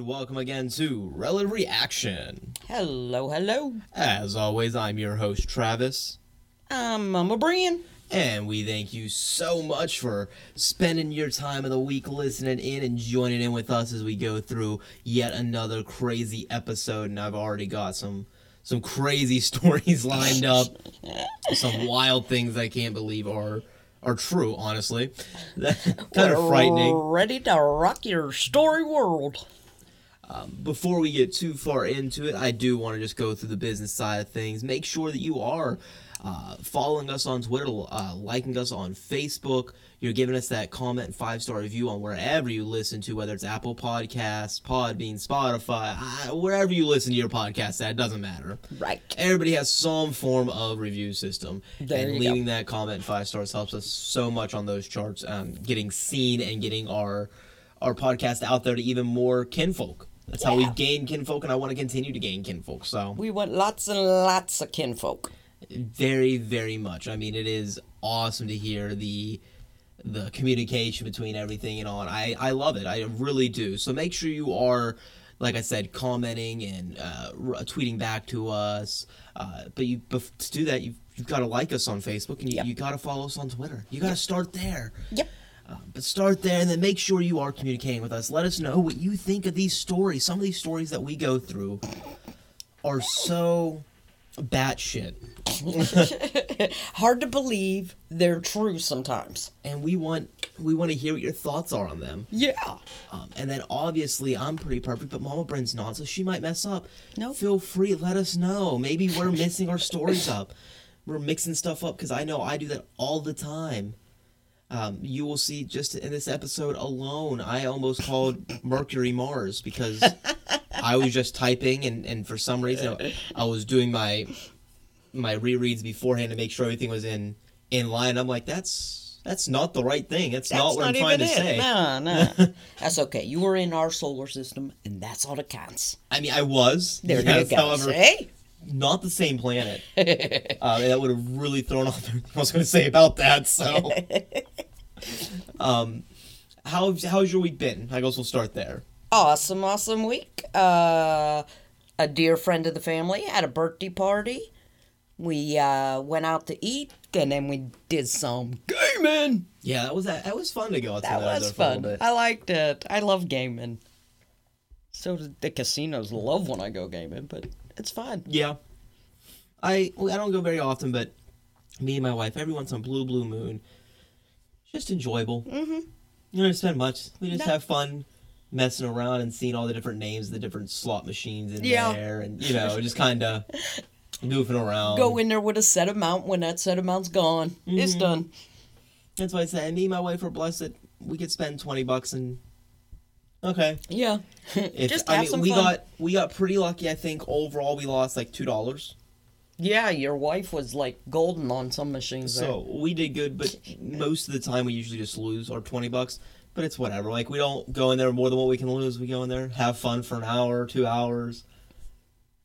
right, welcome again to Relative Reaction. Hello, hello. As always, I'm your host, Travis. I'm Mama Brian. And we thank you so much for spending your time of the week listening in and joining in with us as we go through yet another crazy episode. And I've already got some crazy stories lined up, some wild things I can't believe are true, honestly. Kind of frightening. Ready to rock your story world. Before we get too far into it, I do want to just go through the business side of things. Make sure that you are following us on Twitter, liking us on Facebook. You're giving us that comment and 5-star review on wherever you listen to, whether it's Apple Podcasts, Podbean, Spotify, wherever you listen to your podcast at, doesn't matter. Right. Everybody has some form of review system. Leaving that comment and 5 stars helps us so much on those charts, getting seen and getting our podcast out there to even more kinfolk. That's how we gain kinfolk, and I want to continue to gain kinfolk. So we want lots and lots of kinfolk. Very, very much. I mean, it is awesome to hear the communication between everything and all. And I love it. I really do. So make sure you are, like I said, commenting and tweeting back to us. But to do that, you've got to like us on Facebook, and you got to follow us on Twitter. You got to start there. Yep. But start there, and then make sure you are communicating with us. Let us know what you think of these stories. Some of these stories that we go through are so batshit. Hard to believe they're true sometimes. And we want to hear what your thoughts are on them. Yeah. And then obviously I'm pretty perfect, but Mama Bren's not, so she might mess up. No. Feel free, let us know. Maybe we're missing our stories up. We're mixing stuff up because I know I do that all the time. You will see just in this episode alone, I almost called Mercury Mars because I was just typing and for some reason I was doing my rereads beforehand to make sure everything was in line. I'm like, that's not the right thing. That's not what I'm trying to say. No. That's okay. You were in our solar system and that's all that counts. I mean, I was. There you go. However, hey? Not the same planet. That would have really thrown off everything I was going to say about that. So, how's your week been? I guess we'll start there. Awesome week. A dear friend of the family had a birthday party. We went out to eat, and then we did some gaming. Yeah, that was fun to go out to. That was fun. I liked it. I love gaming. So the casinos love when I go gaming, but it's fun. Yeah. I don't go very often, but me and my wife, every once on Blue Moon, just enjoyable. Mm-hmm. You don't spend much. We just have fun messing around and seeing all the different names, the different slot machines in there, and, you know, just kind of goofing around. Go in there with a set amount. When that set amount's gone, it's done. That's why I say, me and my wife are blessed that we could spend $20 and... Okay. Yeah. Just have some fun. We got pretty lucky, I think. Overall, we lost like $2. Yeah, your wife was like golden on some machines. So we did good, but most of the time we usually just lose our $20. But it's whatever. Like, we don't go in there more than what we can lose. We go in there, have fun for an hour, 2 hours.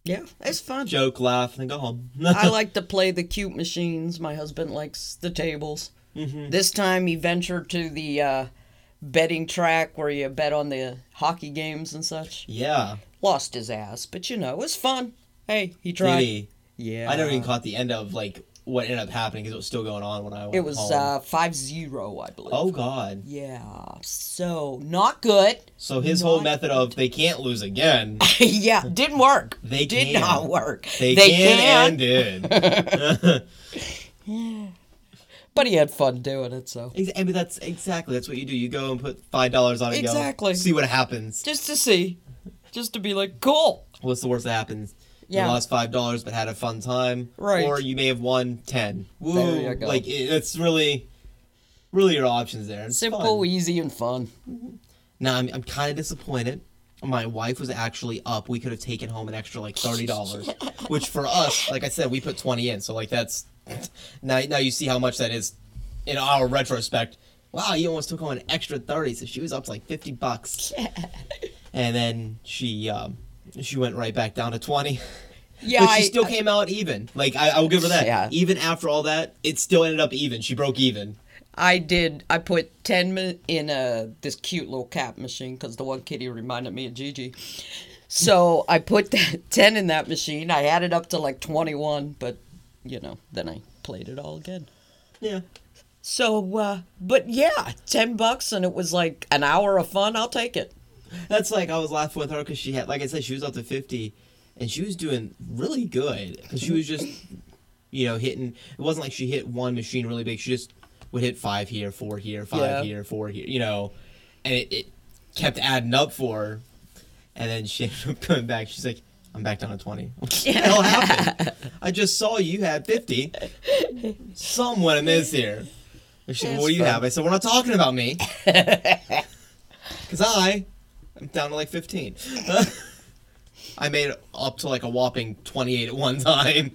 Yeah, it's fun. Joke, laugh, and then go home. I like to play the cute machines. My husband likes the tables. Mm-hmm. This time he ventured to the... betting track where you bet on the hockey games and such. Yeah. Lost his ass, but it was fun. Hey, he tried. Maybe. Yeah. I never even caught the end of like what ended up happening because it was still going on when I went home. It was 5-0, I believe. Oh, God. Yeah. So, not good. So, his whole method of they can't lose again. Yeah, didn't work. They did not work. They can and did. Yeah. But he had fun doing it, so. I mean, that's what you do. You go and put $5 on it, exactly. Go see what happens. Just to see. Just to be like, cool. What's the worst that happens? Yeah. You lost $5 but had a fun time. Right. Or you may have won 10. Woo. There you go. Like, it's really your options there. It's simple, fun. Easy, and fun. Now, I'm kind of disappointed. My wife was actually up. We could have taken home an extra, like, $30. Which for us, like I said, we put 20 in. So, like, that's... Now you see how much that is in our retrospect. Wow, you almost took on an extra 30, so she was up to like $50. Yeah. And then she went right back down to 20. Yeah, but she still came out even. Like, I will give her that. Yeah. Even after all that, it still ended up even. She broke even. I did. I put 10 minutes in this cute little cap machine because the one kitty reminded me of Gigi. So I put that 10 in that machine. I had it up to like 21, but, you know, then I played it all again. Yeah. So, but yeah, $10 and it was like an hour of fun. I'll take it. That's like, I was laughing with her because she had, like I said, she was up to 50 and she was doing really good. She was just, you know, hitting. It wasn't like she hit one machine really big. She just would hit 5 here, 4 here, 5 here, 4 here, you know, and it kept adding up for her. And then she ended up coming back. She's like, I'm back down to 20. What the hell happened? I just saw you had 50. Someone in this here. She said, what do you have? I said, we're not talking about me. Because I'm down to like 15. I made it up to like a whopping 28 at one time.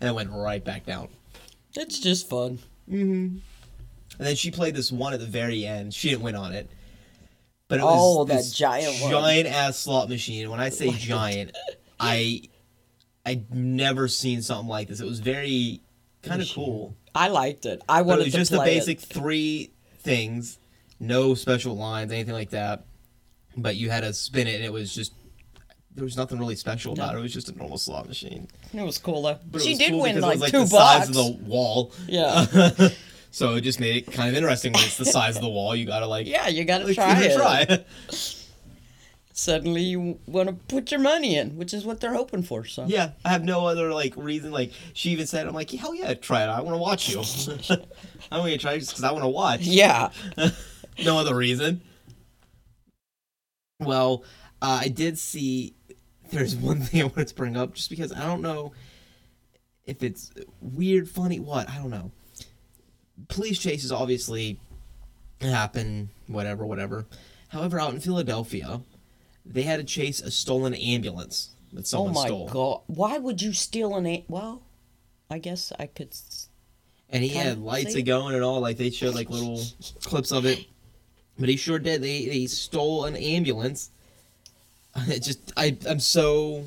And I went right back down. It's just fun. Mm-hmm. And then she played this one at the very end. She didn't win on it. But it was that giant-ass slot machine. When I say giant, I'd never seen something like this. It was very kind of cool. I liked it. I wanted to play it. It was just the basic three things, no special lines, anything like that. But you had to spin it, and it was just there was nothing really special about it. It was just a normal slot machine. It was cool though. But she did win like $2. It was like the size of the wall. Yeah. So it just made it kind of interesting when it's the size of the wall. You gotta try it. Suddenly you want to put your money in, which is what they're hoping for. So yeah, I have no other reason. Like she even said, I'm like, hell yeah, try it. I want to watch you. I'm gonna try it just because I want to watch. Yeah. No other reason. Well, I did see. There's one thing I wanted to bring up just because I don't know if it's weird, funny, what I don't know. Police chases obviously happen, whatever. However, out in Philadelphia, they had to chase a stolen ambulance that someone stole. Oh, my God. Why would you steal an ambulance? Well, I guess I could. And he had lights going and all. Like, they showed, little clips of it. But he sure did. They stole an ambulance. It just, I'm so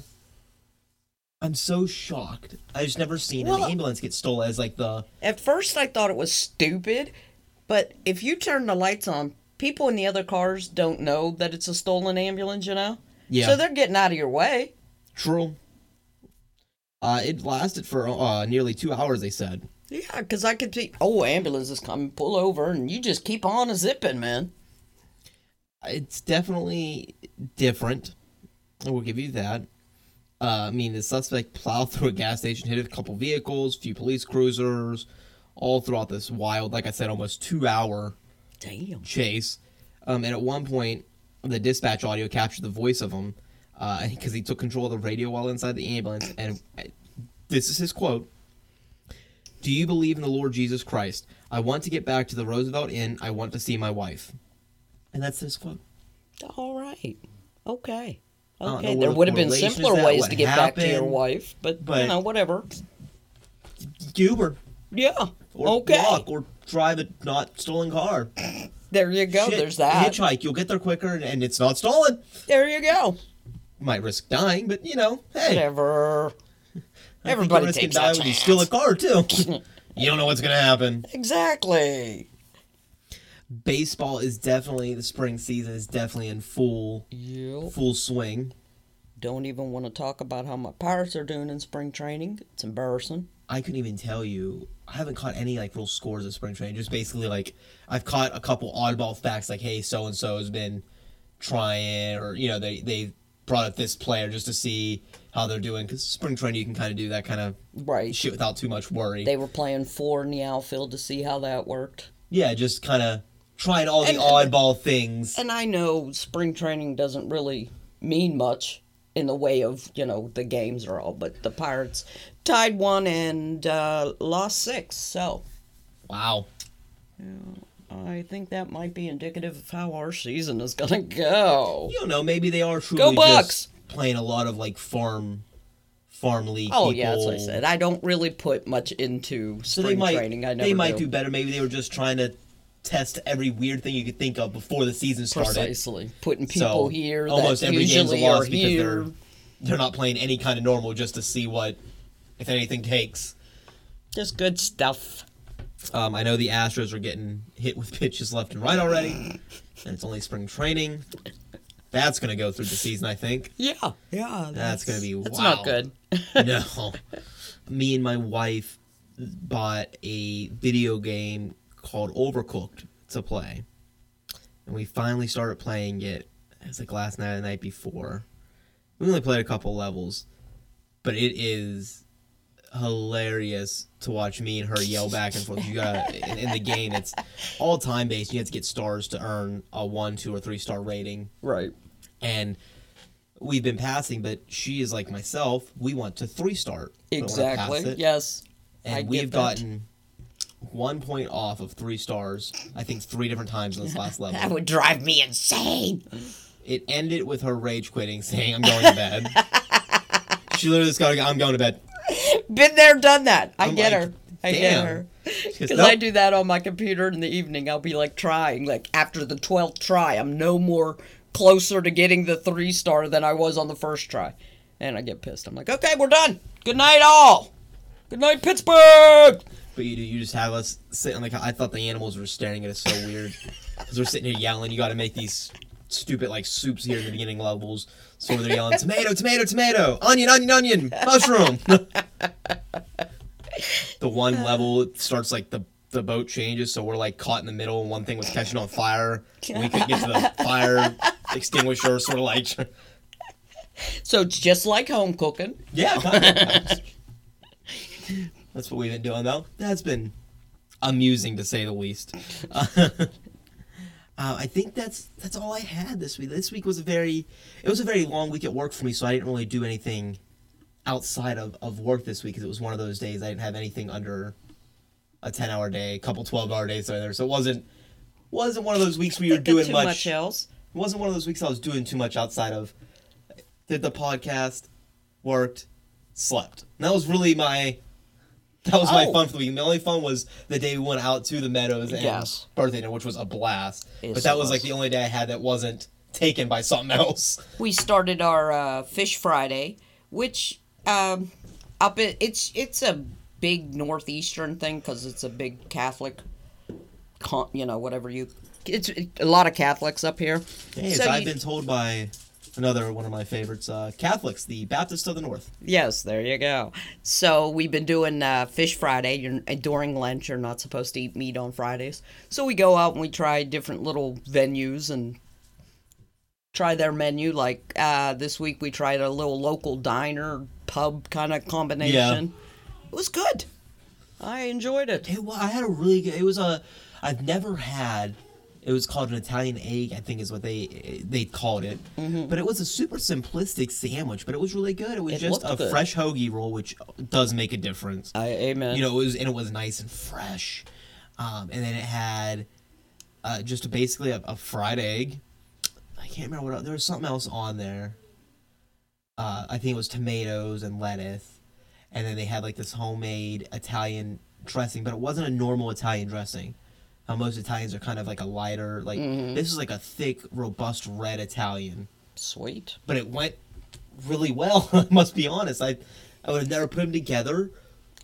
shocked. I just never seen an ambulance get stolen as At first I thought it was stupid, but if you turn the lights on, people in the other cars don't know that it's a stolen ambulance, you know? Yeah. So they're getting out of your way. True. It lasted for nearly 2 hours, they said. Yeah, because I could see, ambulance is coming, pull over, and you just keep on zipping, man. It's definitely different. I will give you that. The suspect plowed through a gas station, hit a couple vehicles, few police cruisers, all throughout this wild, like I said, almost 2 hour chase. And at one point, the dispatch audio captured the voice of him because he took control of the radio while inside the ambulance. And this is his quote. Do you believe in the Lord Jesus Christ? I want to get back to the Roosevelt Inn. I want to see my wife. And that's his quote. All right. Okay. Okay, there would have been simpler ways to get back to your wife, but you know, whatever. Uber. Yeah, or okay. Walk, or drive a not stolen car. There you go, there's that. Hitchhike, you'll get there quicker, and it's not stolen. There you go. Might risk dying, but you know, hey. Whatever. Everybody takes that chance. When you steal a car, too. You don't know what's going to happen. Exactly. Baseball is definitely, the spring season is definitely in full swing. Don't even want to talk about how my Pirates are doing in spring training. It's embarrassing. I couldn't even tell you. I haven't caught any real scores of spring training. Just basically I've caught a couple oddball facts like, hey, so-and-so has been trying, or, you know, they brought up this player just to see how they're doing. Because spring training, you can kind of do that kind of shit without too much worry. They were playing four in the outfield to see how that worked. Yeah, just kind of trying all the oddball things. And I know spring training doesn't really mean much in the way of, you know, the games are all, but the Pirates tied one and lost six, so. Wow. Yeah, I think that might be indicative of how our season is going to go. You know, maybe they are truly just playing a lot of, farm league people. Oh, yeah, that's what I said. I don't really put much into spring training. I know they might do better. Maybe they were just trying to test every weird thing you could think of before the season started. Precisely. Putting people here that usually are here. Because they're not playing any kind of normal just to see what, if anything, takes. Just good stuff. I know the Astros are getting hit with pitches left and right already, and it's only spring training. That's going to go through the season, I think. Yeah. That's going to be wild. That's not good. No. Me and my wife bought a video game called Overcooked to play. And we finally started playing it. It was like last night or the night before. We only played a couple levels. But it is hilarious to watch me and her yell back and forth. You gotta, in the game, it's all time based. You have to get stars to earn a 1, 2, or 3 star rating. Right. And we've been passing, but she is like myself. We want to 3-star. Exactly. Yes. And we've gotten 1 point off of 3 stars, I think 3 different times in this last level. That would drive me insane. It ended with her rage quitting, saying, "I'm going to bed." She literally just got, "I'm going to bed." Been there, done that. I get her. Because nope. I do that on my computer in the evening. I'll be like trying, like after the 12th try, I'm no more closer to getting the 3-star than I was on the first try. And I get pissed. I'm like, okay, we're done. Good night, all. Good night, Pittsburgh. But you just have us sitting like, I thought the animals were staring at us so weird. Because we're sitting here yelling, you got to make these stupid like soups here in the beginning levels. So they're yelling, tomato, tomato, tomato, onion, onion, onion, mushroom. The one level starts like the boat changes, so we're like caught in the middle and one thing was catching on fire. We couldn't get to the fire extinguisher, sort of like. So it's just like home cooking. Yeah. Kind of. That's what we've been doing though. That's been amusing to say the least. I think that's all I had this week. This week was a very long week at work for me, so I didn't really do anything outside of work this week because it was one of those days I didn't have anything under a 10-hour day, a couple 12-hour days over there. So it wasn't one of those weeks where you're doing much else. It wasn't one of those weeks I was doing too much outside of did the podcast, worked, slept. And that was really my fun for the week. My only fun was the day we went out to the Meadows and birthday dinner, which was a blast. But that was like the only day I had that wasn't taken by something else. We started our Fish Friday, which it's a big northeastern thing because it's a big Catholic, it's a lot of Catholics up here. Hey, so I've been told by another one of my favorites, Catholics, the Baptists of the North. Yes, there you go. So we've been doing Fish Friday. During Lent, you're not supposed to eat meat on Fridays. So we go out and we try different little venues and try their menu. Like this week we tried a little local diner, pub kind of combination. Yeah. It was good. I enjoyed it. It was called an Italian egg, I think is what they called it. Mm-hmm. But it was a super simplistic sandwich, but it was really good. It was just a fresh hoagie roll, which does make a difference. Amen. It was nice and fresh. And then it had just basically a fried egg. I can't remember what else. There was something else on there. I think it was tomatoes and lettuce. And then they had like this homemade Italian dressing, but it wasn't a normal Italian dressing. Most Italians are kind of like a lighter, like this is like a thick, robust red Italian. Sweet. But it went really well. I must be honest. I would have never put them together.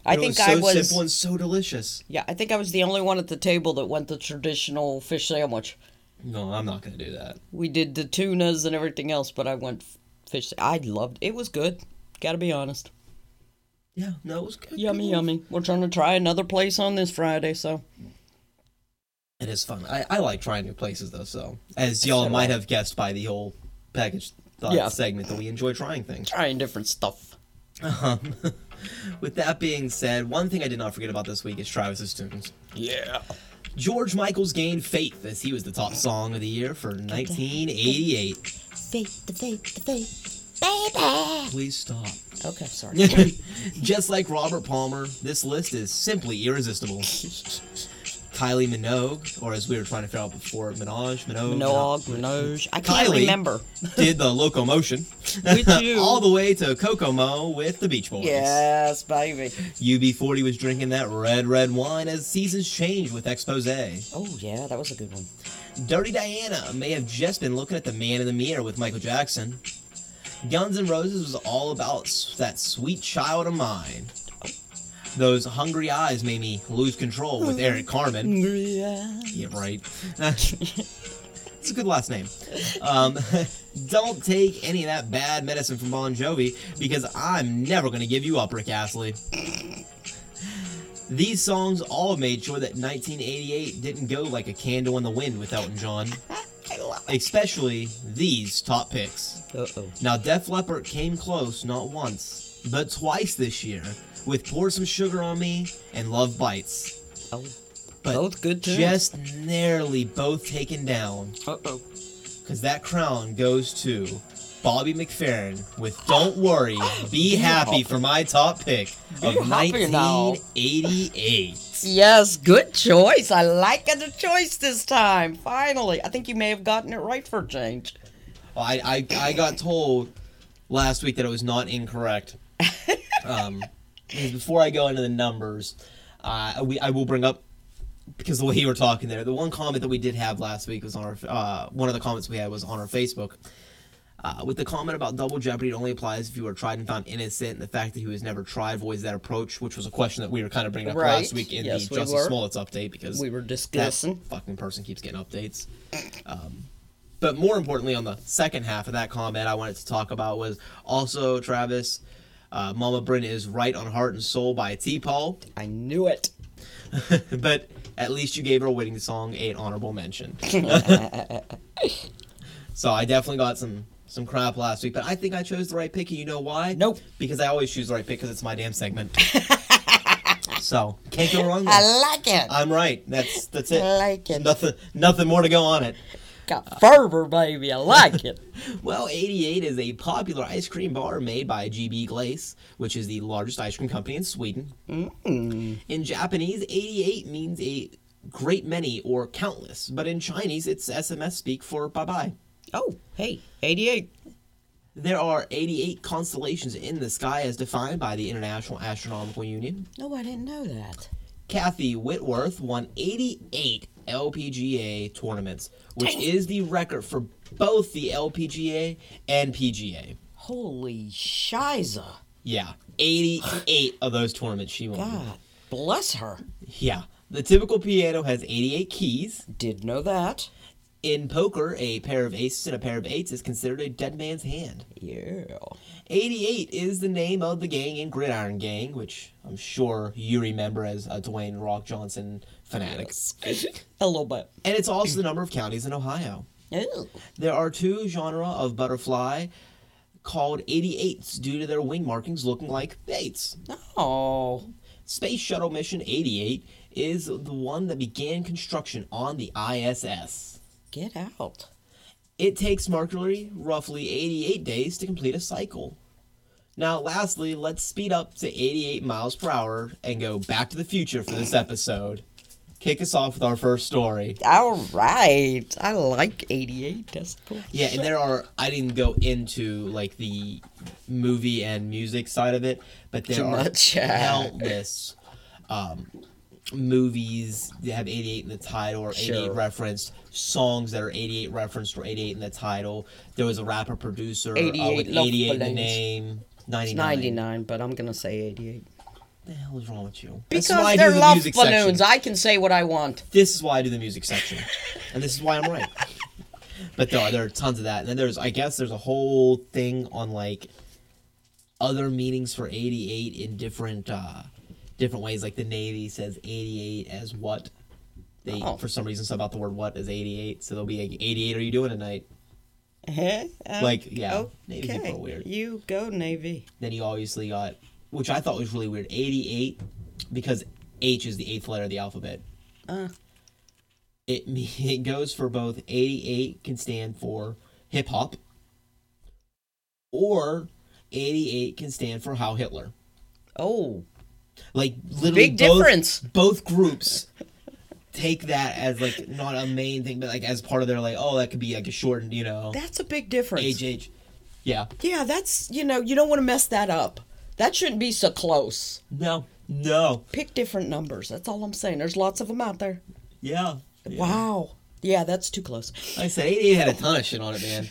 It was so simple and so delicious. Yeah, I think I was the only one at the table that went the traditional fish sandwich. No, I'm not going to do that. We did the tunas and everything else, but I went fish. I loved it. It was good. Got to be honest. Yeah, no, it was good. Yummy. We're trying to try another place on this Friday, so. It is fun. I like trying new places, though, so. As y'all might have guessed by the whole package thought segment, that we enjoy trying things. Trying different stuff. With that being said, one thing I did not forget about this week is Travis's tunes. Yeah. George Michael's gained Faith, as he was the top song of the year for 1988. Faith, the faith, the faith, baby. Please stop. Okay, sorry. Just like Robert Palmer, this list is simply irresistible. Kylie Minogue, or as we were trying to figure out before, Minaj. I can't remember. Did the locomotion. With you. All the way to Kokomo with the Beach Boys. Yes, baby. UB40 was drinking that red, red wine as seasons changed with Expose. Oh, yeah, that was a good one. Dirty Diana may have just been looking at the man in the mirror with Michael Jackson. Guns N' Roses was all about that sweet child of mine. Those hungry eyes made me lose control with Eric Carmen. Yeah, right. It's a good last name. Don't take any of that bad medicine from Bon Jovi, because I'm never going to give you up, Rick Astley. These songs all made sure that 1988 didn't go like a candle in the wind with Elton John. Especially these top picks. Uh-oh. Now, Def Leppard came close not once, but twice this year with Pour Some Sugar on Me and Love Bites. Oh. But both good too. Just nearly both taken down. Uh-oh. Because that crown goes to Bobby McFerrin with Don't Worry, Be Happy for my top pick of 1988. Yes, good choice. I like the choice this time. Finally. I think you may have gotten it right for a change. I got told last week that it was not incorrect. Before I go into the numbers, I will bring up, because the way you were talking there, the one comment that we did have last week was on our, one of the comments we had was on our Facebook. With the comment about double jeopardy, it only applies if you were tried and found innocent, and the fact that he was never tried voids that approach, which was a question that we were kind of bringing up last week in the Justice Smollett's update, because we were discussing that fucking person keeps getting updates. But more importantly, on the second half of that comment I wanted to talk about was also, Travis, Mama Brynn is right on Heart and Soul by T-Paul. I knew it. But at least you gave her a wedding song an honorable mention. So I definitely got some crap last week, but I think I chose the right pick, and you know why? Nope. Because I always choose the right pick, because it's my damn segment. So, can't go wrong there. I like it. I'm right. That's it. I like it. Nothing more to go on it. Got fervor, baby. I like it. Well, 88 is a popular ice cream bar made by GB Glace, which is the largest ice cream company in Sweden. Mm. In Japanese, 88 means a great many or countless, but in Chinese, it's SMS speak for bye-bye. Oh, hey, 88. There are 88 constellations in the sky as defined by the International Astronomical Union. No, I didn't know that. Kathy Whitworth won 88 LPGA tournaments, which is the record for both the LPGA and PGA. Holy shiza. Yeah, 88 of those tournaments she won. God bless her. Yeah. The typical piano has 88 keys. Did know that. In poker, a pair of aces and a pair of eights is considered a dead man's hand. Yeah. 88 is the name of the gang in Gridiron Gang, which I'm sure you remember as a Dwayne Rock Johnson fanatic. Yes. A little bit. And it's also the number of counties in Ohio. Ew. There are two genera of butterfly called 88s due to their wing markings looking like eights. Oh. Space Shuttle Mission 88 is the one that began construction on the ISS. Get out. It takes Mercury roughly 88 days to complete a cycle. Now, lastly, let's speed up to 88 miles per hour and go back to the future for this episode. Kick us off with our first story. All right. I like 88. That's cool. Yeah, and there are, I didn't go into, like, the movie and music side of it, but there are countless movies that have 88 in the title or 88 referenced, songs that are 88 referenced or 88 in the title. There was a rapper producer 88, with 88 in the name. 99. It's 99, but I'm going to say 88. The hell is wrong with you? Because they're love balloons. I can say what I want. This is why I do the music section. And this is why I'm right. But there are tons of that. And then there's a whole thing on, like, other meanings for 88 in different ways, like the Navy says 88 as what. They for some reason stuff about the word what is 88, so they'll be like, 88 are you doing tonight? Okay. Navy's super weird. You go Navy. Then you obviously got, which I thought was really weird, 88, because H is the eighth letter of the alphabet. It goes for both 88 can stand for hip hop, or 88 can stand for Heil Hitler. Oh. Like, literally, big difference. Both groups take that as, like, not a main thing, but, like, as part of their, like, oh, that could be, like, a shortened, you know. That's a big difference. Age. Yeah. Yeah, that's, you know, you don't want to mess that up. That shouldn't be so close. No. Pick different numbers. That's all I'm saying. There's lots of them out there. Yeah. Wow. Yeah, that's too close. Like I said, 88 had a ton of shit on it, man.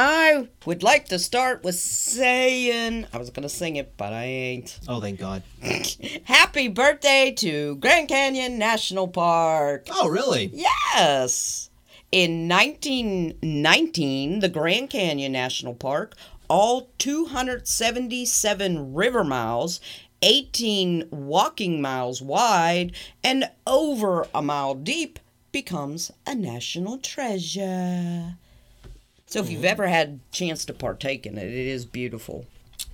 I would like to start with saying, I was going to sing it, but I ain't. Oh, thank God. Happy birthday to Grand Canyon National Park. Oh, really? Yes. In 1919, the Grand Canyon National Park, all 277 river miles, 18 walking miles wide, and over a mile deep, becomes a national treasure. So if you've ever had a chance to partake in it, it is beautiful.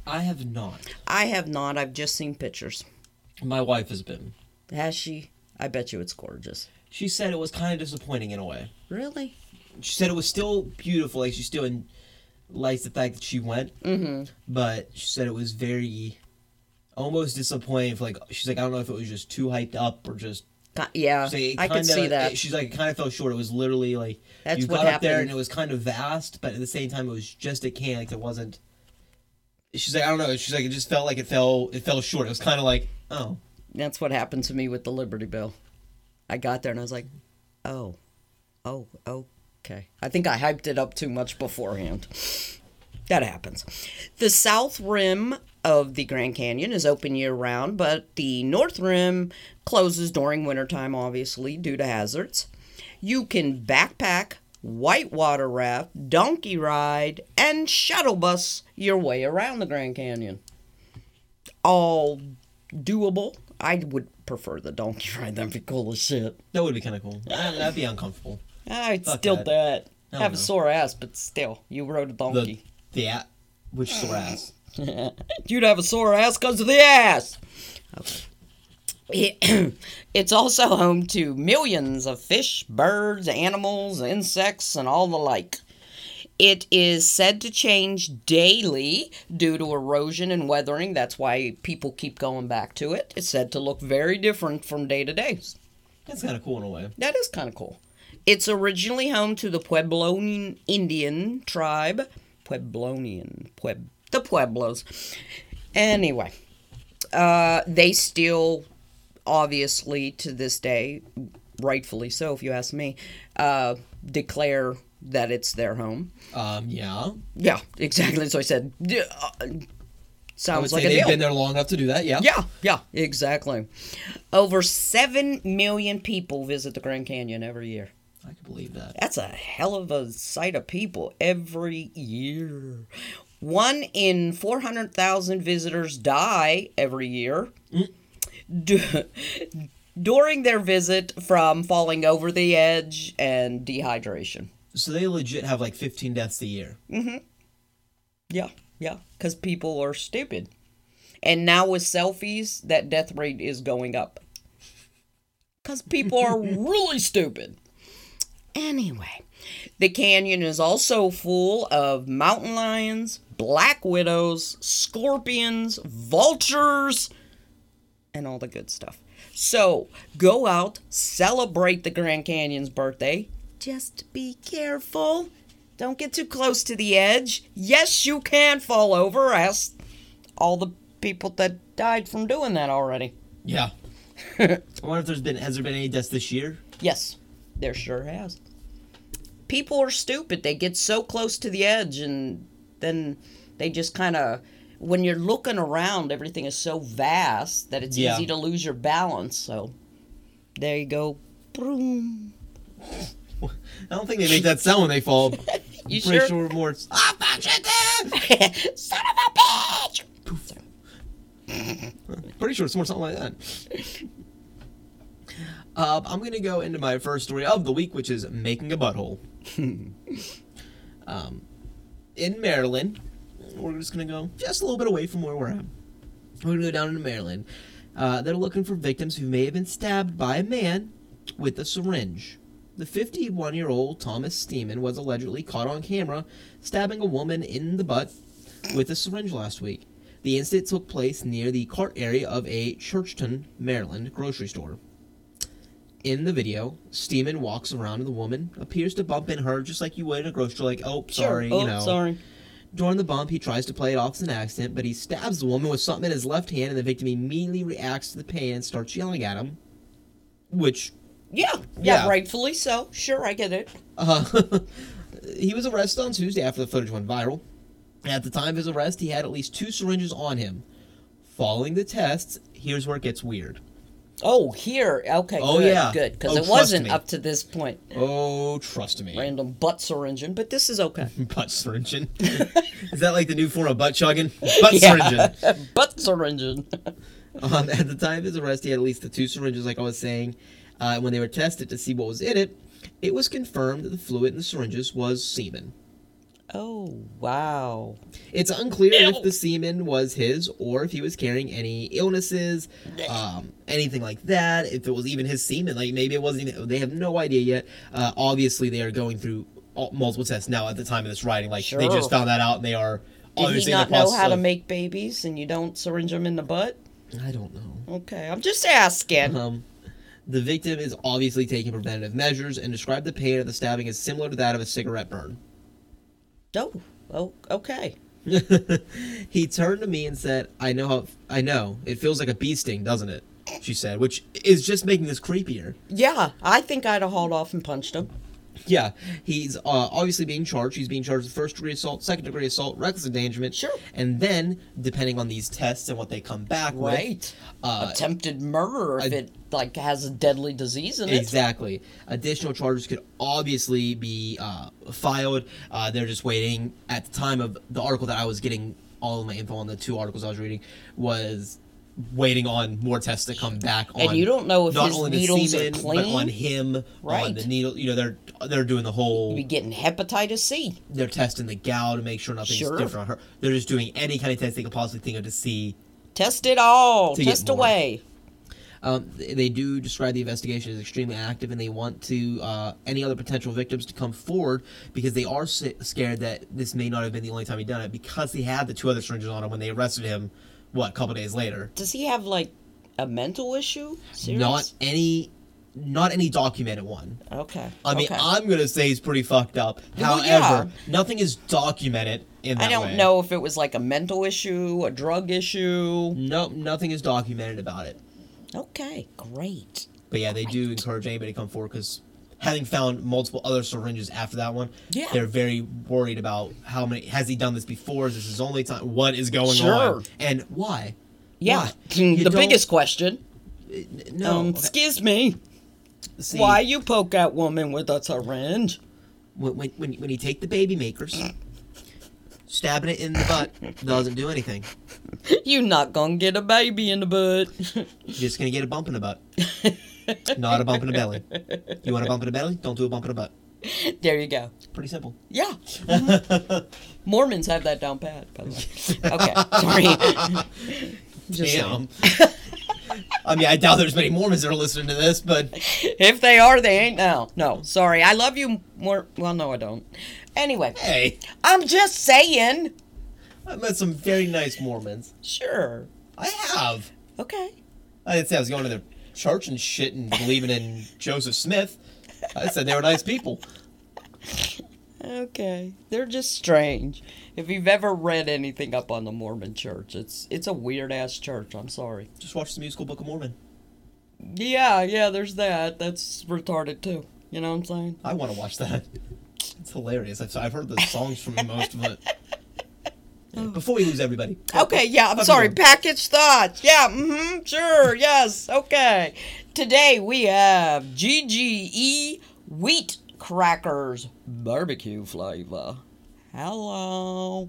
I have not. I have not. I've just seen pictures. My wife has been. Has she? I bet you it's gorgeous. She said it was kind of disappointing in a way. Really? She said it was still beautiful. Like, she still likes the fact that she went. Mm-hmm. But she said it was very, almost disappointing. For, like, she's like, I don't know if it was just too hyped up or just. Yeah, so I can see that. She's like, it kind of fell short. It was literally like, that's you got up happened there and it was kind of vast, but at the same time, it was just a can. Like, it wasn't. She's like, I don't know. She's like, it just felt like it fell short. It was kind of like, oh. That's what happened to me with the Liberty Bell. I got there and I was like, oh, okay. I think I hyped it up too much beforehand. That happens. The south rim of the Grand Canyon is open year-round, but the north rim closes during wintertime, obviously, due to hazards. You can backpack, whitewater raft, donkey ride, and shuttle bus your way around the Grand Canyon. All doable. I would prefer the donkey ride. That'd be cool as shit. That would be kind of cool. That'd be uncomfortable. I'd still that. I have a sore ass, but still, you rode a donkey. Which sore ass? You'd have a sore ass because of the ass. Okay. It's also home to millions of fish, birds, animals, insects, and all the like. It is said to change daily due to erosion and weathering. That's why people keep going back to it. It's said to look very different from day to day. That's kind of cool in a way. That is kind of cool. It's originally home to the Puebloan Indian tribe. The Pueblos. Anyway, they still, obviously, to this day, rightfully so, if you ask me, declare that it's their home. Yeah. Yeah, exactly. So I said, sounds like a deal. They've been there long enough to do that, yeah. Yeah, exactly. Over 7 million people visit the Grand Canyon every year. I can believe that. That's a hell of a sight of people every year. 1 in 400,000 visitors die every year during their visit from falling over the edge and dehydration. So they legit have like 15 deaths a year. Mm-hmm. Yeah, because people are stupid. And now with selfies, that death rate is going up. Because people are really stupid. Anyway, the canyon is also full of mountain lions, black widows, scorpions, vultures, and all the good stuff. So, go out, celebrate the Grand Canyon's birthday. Just be careful. Don't get too close to the edge. Yes, you can fall over. Ask all the people that died from doing that already. Yeah. I wonder if has there been any deaths this year? Yes, there sure has. People are stupid. They get so close to the edge, and then they just kind of, when you're looking around, everything is so vast that it's easy to lose your balance. So, there you go. Broom. I don't think they make that sound when they fall. You sure? Racial remorse. Oh, son of a bitch! Pretty sure it's more something like that. I'm going to go into my first story of the week, which is making a butthole. In Maryland, we're just going to go just a little bit away from where we're at. We're going to go down into Maryland. They're looking for victims who may have been stabbed by a man with a syringe. The 51-year-old Thomas Steeman was allegedly caught on camera stabbing a woman in the butt with a syringe last week. The incident took place near the cart area of a Churchton, Maryland grocery store. In the video, Steeman walks around and the woman appears to bump in her just like you would in a grocery store, like, oh, sorry, sure. Sorry. During the bump, he tries to play it off as an accident, but he stabs the woman with something in his left hand, and the victim immediately reacts to the pain and starts yelling at him, which... Yeah, rightfully so. Sure, I get it. He was arrested on Tuesday after the footage went viral. At the time of his arrest, he had at least 2 syringes on him. Following the tests, here's where it gets weird. Oh, here. Okay, oh, good, yeah. Good, because it wasn't up to this point. Oh, trust me. Random butt syringing, but this is okay. Butt syringing? Is that like the new form of butt chugging? Butt syringing. Butt syringing. At the time of his arrest, he had at least the 2 syringes, like I was saying. When they were tested to see what was in it, it was confirmed that the fluid in the syringes was semen. Oh, wow. It's unclear if the semen was his or if he was carrying any illnesses, anything like that, if it was even his semen. Like, maybe it wasn't even... They have no idea yet. Obviously, they are going through multiple tests now at the time of this writing. Like, sure. They just found that out, and they are... Did he not know how to make babies, and you don't syringe them in the butt? I don't know. Okay, I'm just asking. The victim is obviously taking preventative measures and described the pain of the stabbing as similar to that of a cigarette burn. Oh, okay. He turned to me and said, I know. It feels like a bee sting, doesn't it? She said, which is just making this creepier. Yeah, I think I'd have hauled off and punched him. Yeah, he's obviously being charged. He's being charged with first-degree assault, second-degree assault, reckless endangerment. Sure. And then, depending on these tests and what they come back with... attempted murder if it, like, has a deadly disease in it. Exactly. Additional charges could obviously be filed. They're just waiting. At the time of the article that I was getting, all of my info on the 2 articles I was reading was... waiting on more tests to come back on, and you don't know if not his only needles the semen, are clean, but on him, right? On the needle, you know, they're doing the whole. You'd be getting hepatitis C. They're testing the gal to make sure nothing's different on her. They're just doing any kind of test they could possibly think of to see. Test it all. Test away. They do describe the investigation as extremely active, and they want to any other potential victims to come forward because they are scared that this may not have been the only time he done it because he had the 2 other syringes on him when they arrested him. What, a couple days later? Does he have, like, a mental issue? Serious? Not any documented one. Okay. I mean, I'm going to say he's pretty fucked up. Well, however, nothing is documented in that way. I don't know if it was, like, a mental issue, a drug issue. No, nothing is documented about it. Okay, great. But, yeah, they do encourage anybody to come forward because... having found multiple other syringes after that one, they're very worried about how many... Has he done this before? Is this his only time? What is going on? And why? Yeah, why? The biggest question. No. Excuse me. See, why you poke at woman with a syringe? When you take the baby makers, stabbing it in the butt doesn't do anything. You're not going to get a baby in the butt. You're just going to get a bump in the butt. Not a bump in the belly. You want a bump in the belly? Don't do a bump in the butt. There you go. Pretty simple. Yeah. Mormons have that down pat, by the way. Okay. Sorry. Damn. I mean, I doubt there's many Mormons that are listening to this, but... if they are, they ain't now. No, sorry. I love you more... Well, no, I don't. Anyway. Hey. I'm just saying. I met some very nice Mormons. Sure. I have. Okay. I didn't say I was going to their... church and shit and believing in Joseph Smith. I said they were nice people. Okay. They're just strange. If you've ever read anything up on the Mormon church, it's a weird-ass church. I'm sorry. Just watch the musical Book of Mormon. Yeah, there's that. That's retarded, too. You know what I'm saying? I want to watch that. It's hilarious. I've heard the songs from most of it. Before we lose everybody. Okay, yeah, I'm sorry. Package thoughts. Yeah, sure, yes, okay. Today we have GGE Wheat Crackers Barbecue Flavor. Hello.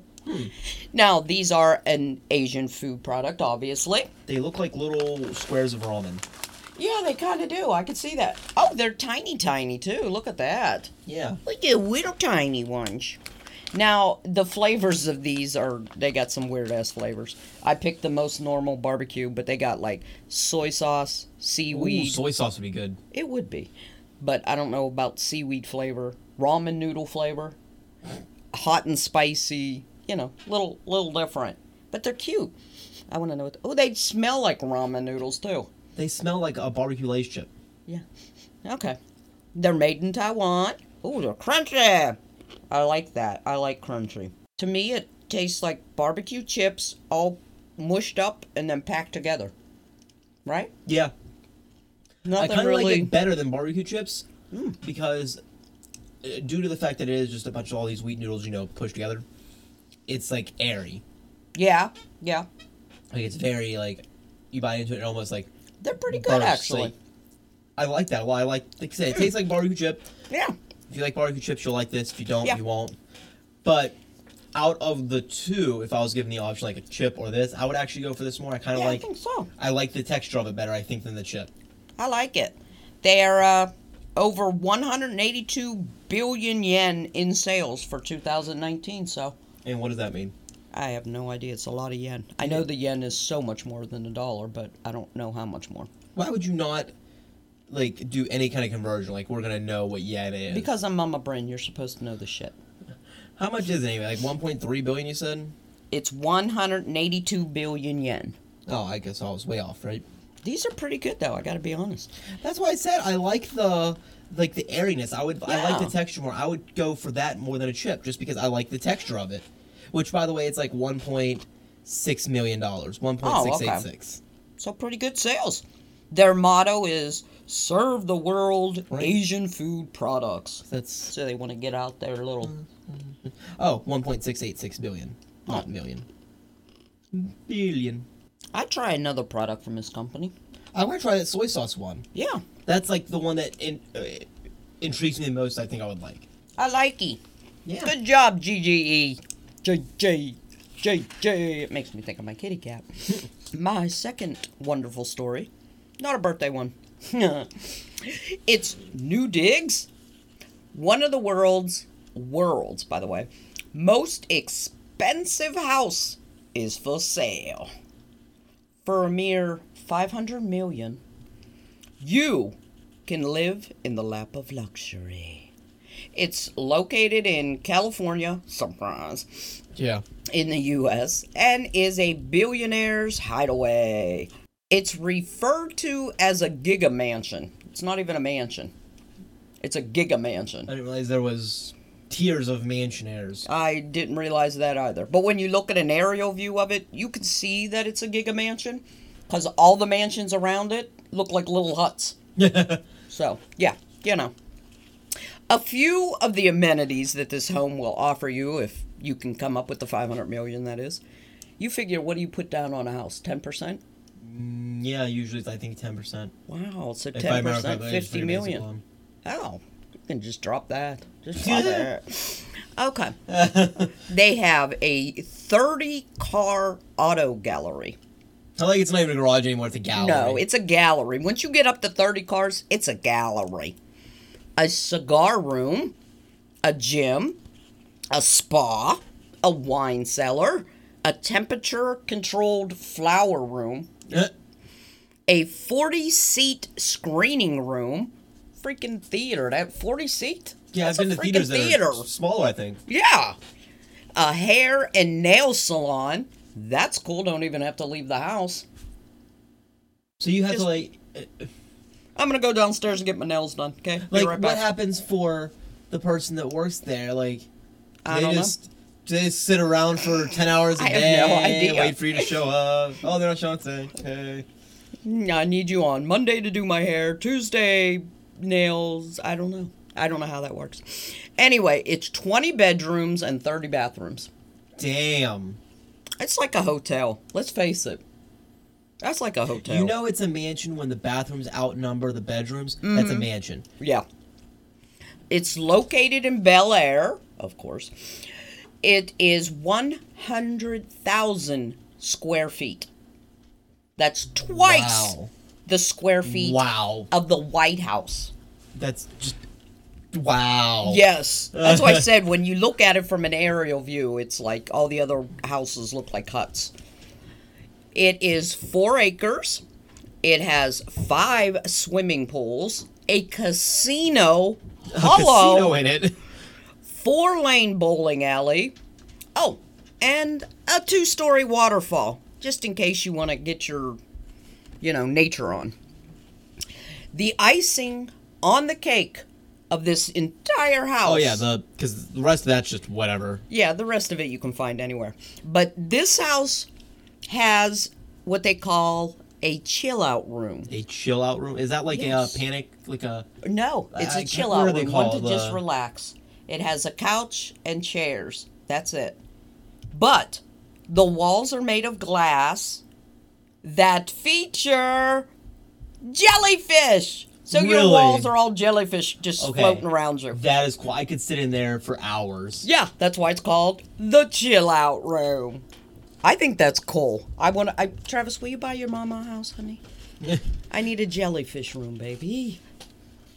Now, these are an Asian food product, obviously. They look like little squares of ramen. Yeah, they kind of do. I can see that. Oh, they're tiny, tiny, too. Look at that. Yeah. Look at little tiny ones. Now, the flavors of these they got some weird-ass flavors. I picked the most normal barbecue, but they got, like, soy sauce, seaweed. Ooh, soy sauce would be good. It would be. But I don't know about seaweed flavor, ramen noodle flavor, hot and spicy, you know, little different. But they're cute. I want to know what... they smell like ramen noodles, too. They smell like a barbecue lace chip. Yeah. Okay. They're made in Taiwan. Ooh, they're crunchy. I like that. I like crunchy. To me, it tastes like barbecue chips all mushed up and then packed together. Right? Yeah. Nothing I kind of like it better than barbecue chips because due to the fact that it is just a bunch of all these wheat noodles, you know, pushed together, it's, like, airy. Yeah, yeah. Like, it's very, like, you bite into it and almost, like... They're pretty good, actually. Like, I like that a lot. I like I said, it tastes like barbecue chip. Yeah. If you like barbecue chips, you'll like this. If you don't, you won't. But out of the two, if I was given the option, like, a chip or this, I would actually go for this more. I kind of like... I think so. I like the texture of it better, I think, than the chip. I like it. They are, over 182 billion yen in sales for 2019, so... And what does that mean? I have no idea. It's a lot of yen. I know the yen is so much more than $1, but I don't know how much more. Why would you not, like, do any kind of conversion? Like, we're going to know what yen is. Because I'm Mama Brain. You're supposed to know the shit. How much is it anyway? Like, 1.3 billion, you said? It's 182 billion yen. Oh, I guess I was way off, right? These are pretty good, though. I got to be honest. That's why I said I like the... Like, the airiness. I like the texture more. I would go for that more than a chip, just because I like the texture of it. Which, by the way, it's like $1.6 million. $1.686 million. So, pretty good sales. Their motto is, serve the world Asian food products. So, they want to get out their little... Oh, $1.686 billion. Not million. Billion. I'd try another product from this company. I want to try that soy sauce one. Yeah. That's, like, the one that intrigues me the most. I think I would like. I likey. Yeah. Good job, GGE. JJ. It makes me think of my kitty cat. My second wonderful story. Not a birthday one. It's new digs. One of the world's, by the way, most expensive house is for sale. For a mere $500 million. You can live in the lap of luxury. It's located in California, surprise, in the U.S., and is a billionaire's hideaway. It's referred to as a giga mansion. It's not even a mansion. It's a giga mansion. I didn't realize there was tiers of mansionaires. I didn't realize that either. But when you look at an aerial view of it, you can see that it's a giga mansion, because all the mansions around it look like little huts. So, yeah, you know. A few of the amenities that this home will offer you, if you can come up with the $500 million, that is. You figure, what do you put down on a house? 10%? Yeah, usually I think 10%. Wow, so if 10%, $50 million. Oh, you can just drop that. Just drop that. Okay. They have a 30-car auto gallery. I like it's not even a garage anymore, it's a gallery. No, it's a gallery. Once you get up to 30 cars, it's a gallery. A cigar room, a gym, a spa, a wine cellar, a temperature-controlled flower room, a 40-seat screening room, freaking theater. That 40-seat? Yeah, I've been to theaters that are smaller, I think. Yeah. A hair and nail salon. That's cool. Don't even have to leave the house. So you have to, like... I'm going to go downstairs and get my nails done, okay? Like, right what happens for the person that works there? Like, do they just sit around for 10 hours a day? I have no idea. Wait for you to show up. Oh, they're not showing today. Okay. I need you on Monday to do my hair. Tuesday, nails. I don't know. I don't know how that works. Anyway, it's 20 bedrooms and 30 bathrooms. Damn. It's like a hotel. Let's face it. That's like a hotel. You know it's a mansion when the bathrooms outnumber the bedrooms. Mm-hmm. That's a mansion. Yeah. It's located in Bel Air, of course. It is 100,000 square feet. That's twice the square feet of the White House. That's just... Wow. Yes. That's why I said when you look at it from an aerial view, it's like all the other houses look like huts. It is 4 acres. It has 5 swimming pools, a casino, casino in it, 4-lane bowling alley, and a 2-story waterfall, just in case you want to get your, nature on. The icing on the cake of this entire house. Oh, yeah, because the rest of that's just whatever. Yeah, the rest of it you can find anywhere. But this house has what they call a chill out room. A chill out room? Is that like a panic? Like a? No, it's a chill out room. One to just relax. It has a couch and chairs. That's it. But the walls are made of glass that feature jellyfish. So your walls are all jellyfish just floating around you. That is cool. I could sit in there for hours. Yeah, that's why it's called the chill out room. I think that's cool. Travis, will you buy your mama a house, honey? I need a jellyfish room, baby.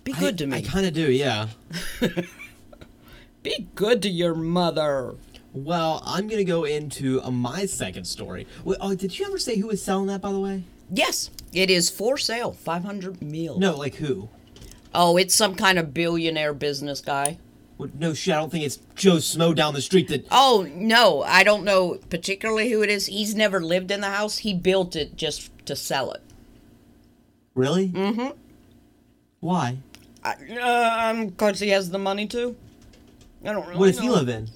Be good to me. I kind of do, yeah. Be good to your mother. Well, I'm going to go into my second story. Wait, did you ever say who was selling that, by the way? Yes. It is for sale. 500 mil. No, like who? Oh, it's some kind of billionaire business guy. No shit, I don't think it's Joe Smo down the street that... Oh, no, I don't know particularly who it is. He's never lived in the house. He built it just to sell it. Really? Mm-hmm. Why? Because he has the money to. I don't really know. What does he live in?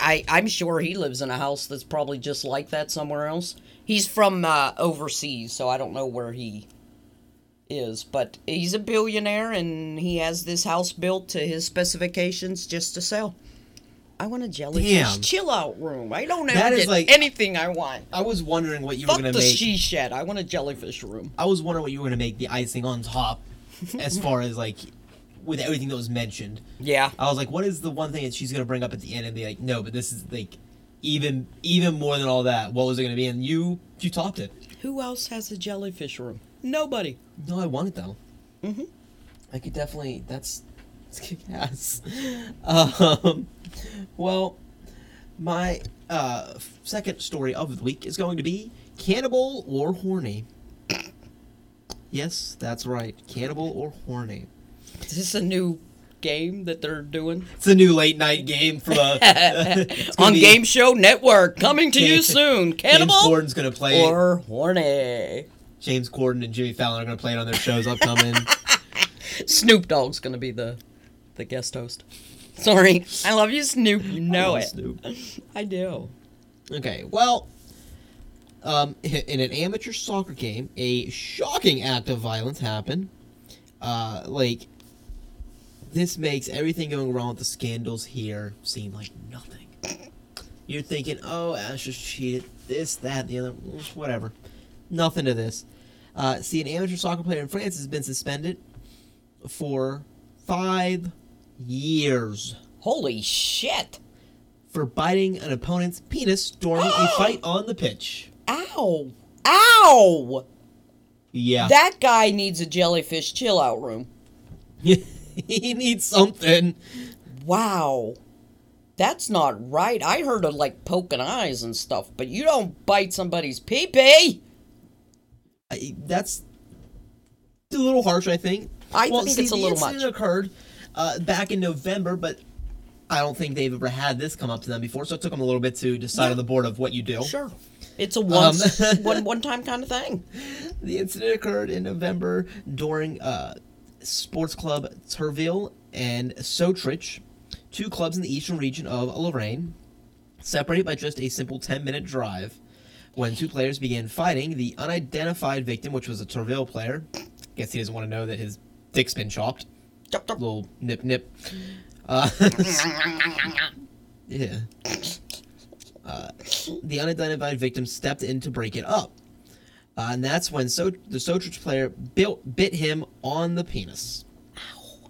I'm sure he lives in a house that's probably just like that somewhere else. He's from overseas, so I don't know where he... is, but he's a billionaire and he has this house built to his specifications just to sell. I want a jellyfish chill out room. I don't ever get anything I want. I was wondering what you were going to make. Fuck the she shed. I want a jellyfish room. I was wondering what you were going to make the icing on top as far as like with everything that was mentioned. Yeah. I was like, what is the one thing that she's going to bring up at the end and be like, no, but this is like even more than all that. What was it going to be? And you topped it. Who else has a jellyfish room? Nobody. No, I want it though. Mm-hmm. I could definitely. That's kick ass. Well, my second story of the week is going to be cannibal or horny. Yes, that's right. Cannibal or horny. Is this a new game that they're doing? It's a new late night game from on Game Show Network. Coming to you soon. Cannibal. James Corden's gonna play or horny. James Corden and Jimmy Fallon are going to play it on their shows upcoming. Snoop Dogg's going to be the guest host. Sorry. I love you, Snoop. You know it. Snoop. I do. Okay. Well, in an amateur soccer game, a shocking act of violence happened. This makes everything going wrong with the scandals here seem like nothing. You're thinking, oh, Ash just cheated. This, that, the other, whatever. Nothing to this. An amateur soccer player in France has been suspended for 5 years. Holy shit! For biting an opponent's penis during a fight on the pitch. Ow! Ow! Yeah. That guy needs a jellyfish chill-out room. He needs something. Wow. That's not right. I heard of, poking eyes and stuff, but you don't bite somebody's pee-pee! That's a little harsh, I think. It's a little much. It occurred back in November, but I don't think they've ever had this come up to them before, so it took them a little bit to decide on the board of what you do. Sure. It's a one-time kind of thing. The incident occurred in November during sports club Turville and Sotrich, two clubs in the eastern region of Lorraine, separated by just a simple 10-minute drive. When two players began fighting, the unidentified victim, which was a Turville player, guess he doesn't want to know that his dick's been chopped. Little nip. Yeah. The unidentified victim stepped in to break it up. And that's when the Sotrich player bit him on the penis. Ow.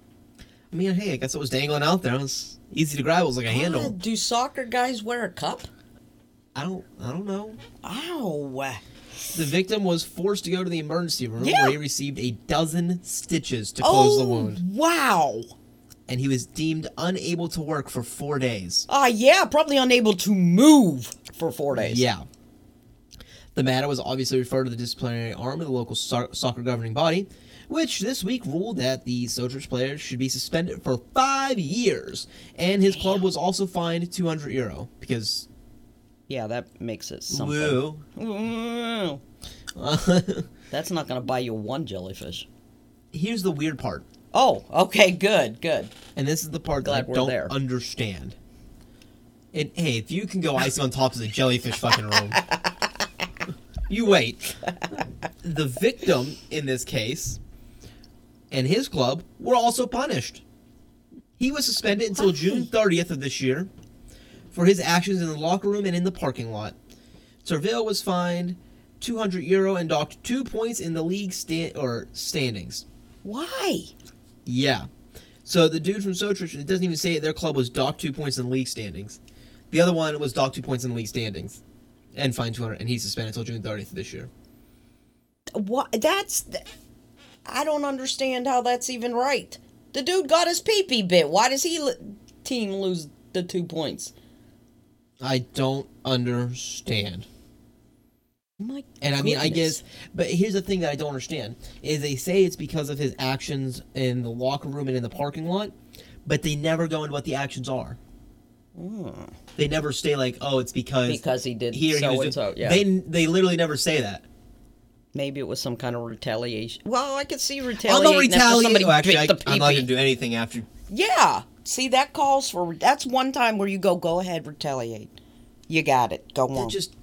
I mean, hey, I guess it was dangling out there. It was easy to grab. It was like a handle. Do soccer guys wear a cup? I don't know. Ow. The victim was forced to go to the emergency room where he received a dozen stitches to close the wound. Wow. And he was deemed unable to work for 4 days. Probably unable to move for 4 days. Yeah. The matter was obviously referred to the disciplinary arm of the local soccer governing body, which this week ruled that the Sotrich player should be suspended for 5 years. And his club was also fined €200 because... Yeah, that makes it something. Woo. That's not going to buy you one jellyfish. Here's the weird part. Oh, okay, good. And this is the part that I don't understand. And hey, if you can go icing on top of the jellyfish fucking room. You wait. The victim in this case and his club were also punished. He was suspended until June 30th of this year for his actions in the locker room and in the parking lot. Turville was fined €200 and docked 2 points in the league standings. Why? Yeah. So the dude from Sotrich, it doesn't even say it, their club was docked 2 points in the league standings. The other one was docked 2 points in the league standings and fined $200, and he's suspended until June 30th of this year. What? I don't understand how that's even right. The dude got his pee-pee bit. Why does he team lose the 2 points? I don't understand. My and I mean, goodness. I guess, but here's the thing that I don't understand, is they say it's because of his actions in the locker room and in the parking lot, but they never go into what the actions are. Mm. They never say, like, oh, it's because he did here, so he was and so, yeah. They literally never say that. Maybe it was some kind of retaliation. Well, I could see retaliation. I'm not retaliating. I'm not going to do anything after. Yeah. See, that calls for, that's one time where you go ahead, retaliate. You got it. Go on. Just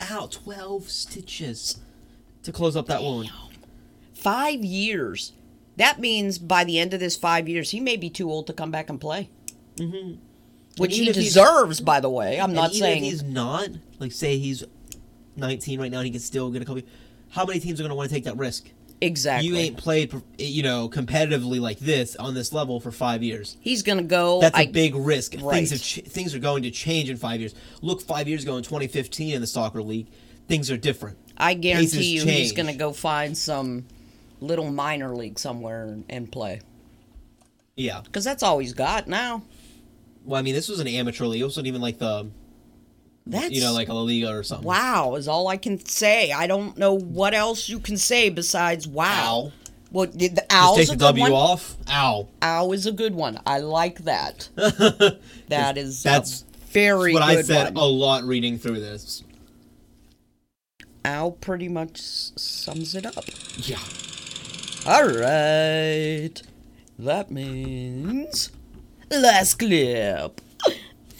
out 12 stitches to close up that wound. 5 years. That means by the end of this 5 years, he may be too old to come back and play. Mm-hmm. Which he deserves, by the way. I'm not saying. If he's not, like, say he's 19 right now and he can still get a couple. How many teams are going to want to take that risk? Exactly. You ain't played, competitively like this on this level for 5 years. He's going to go. That's a big risk. Right. Things are going to change in 5 years. Look, 5 years ago in 2015 in the soccer league, things are different. I guarantee you he's going to go find some little minor league somewhere and play. Yeah. Because that's all he's got now. Well, I mean, this was an amateur league. It wasn't even like the... That's, like a La Liga or something. Wow is all I can say. I don't know what else you can say besides wow. Ow. Well, the owl's just take the W off. Ow. Ow is a good one. I like that. That's a very good one. That's what I said a lot reading through this. Ow pretty much sums it up. Yeah. All right. That means last clip.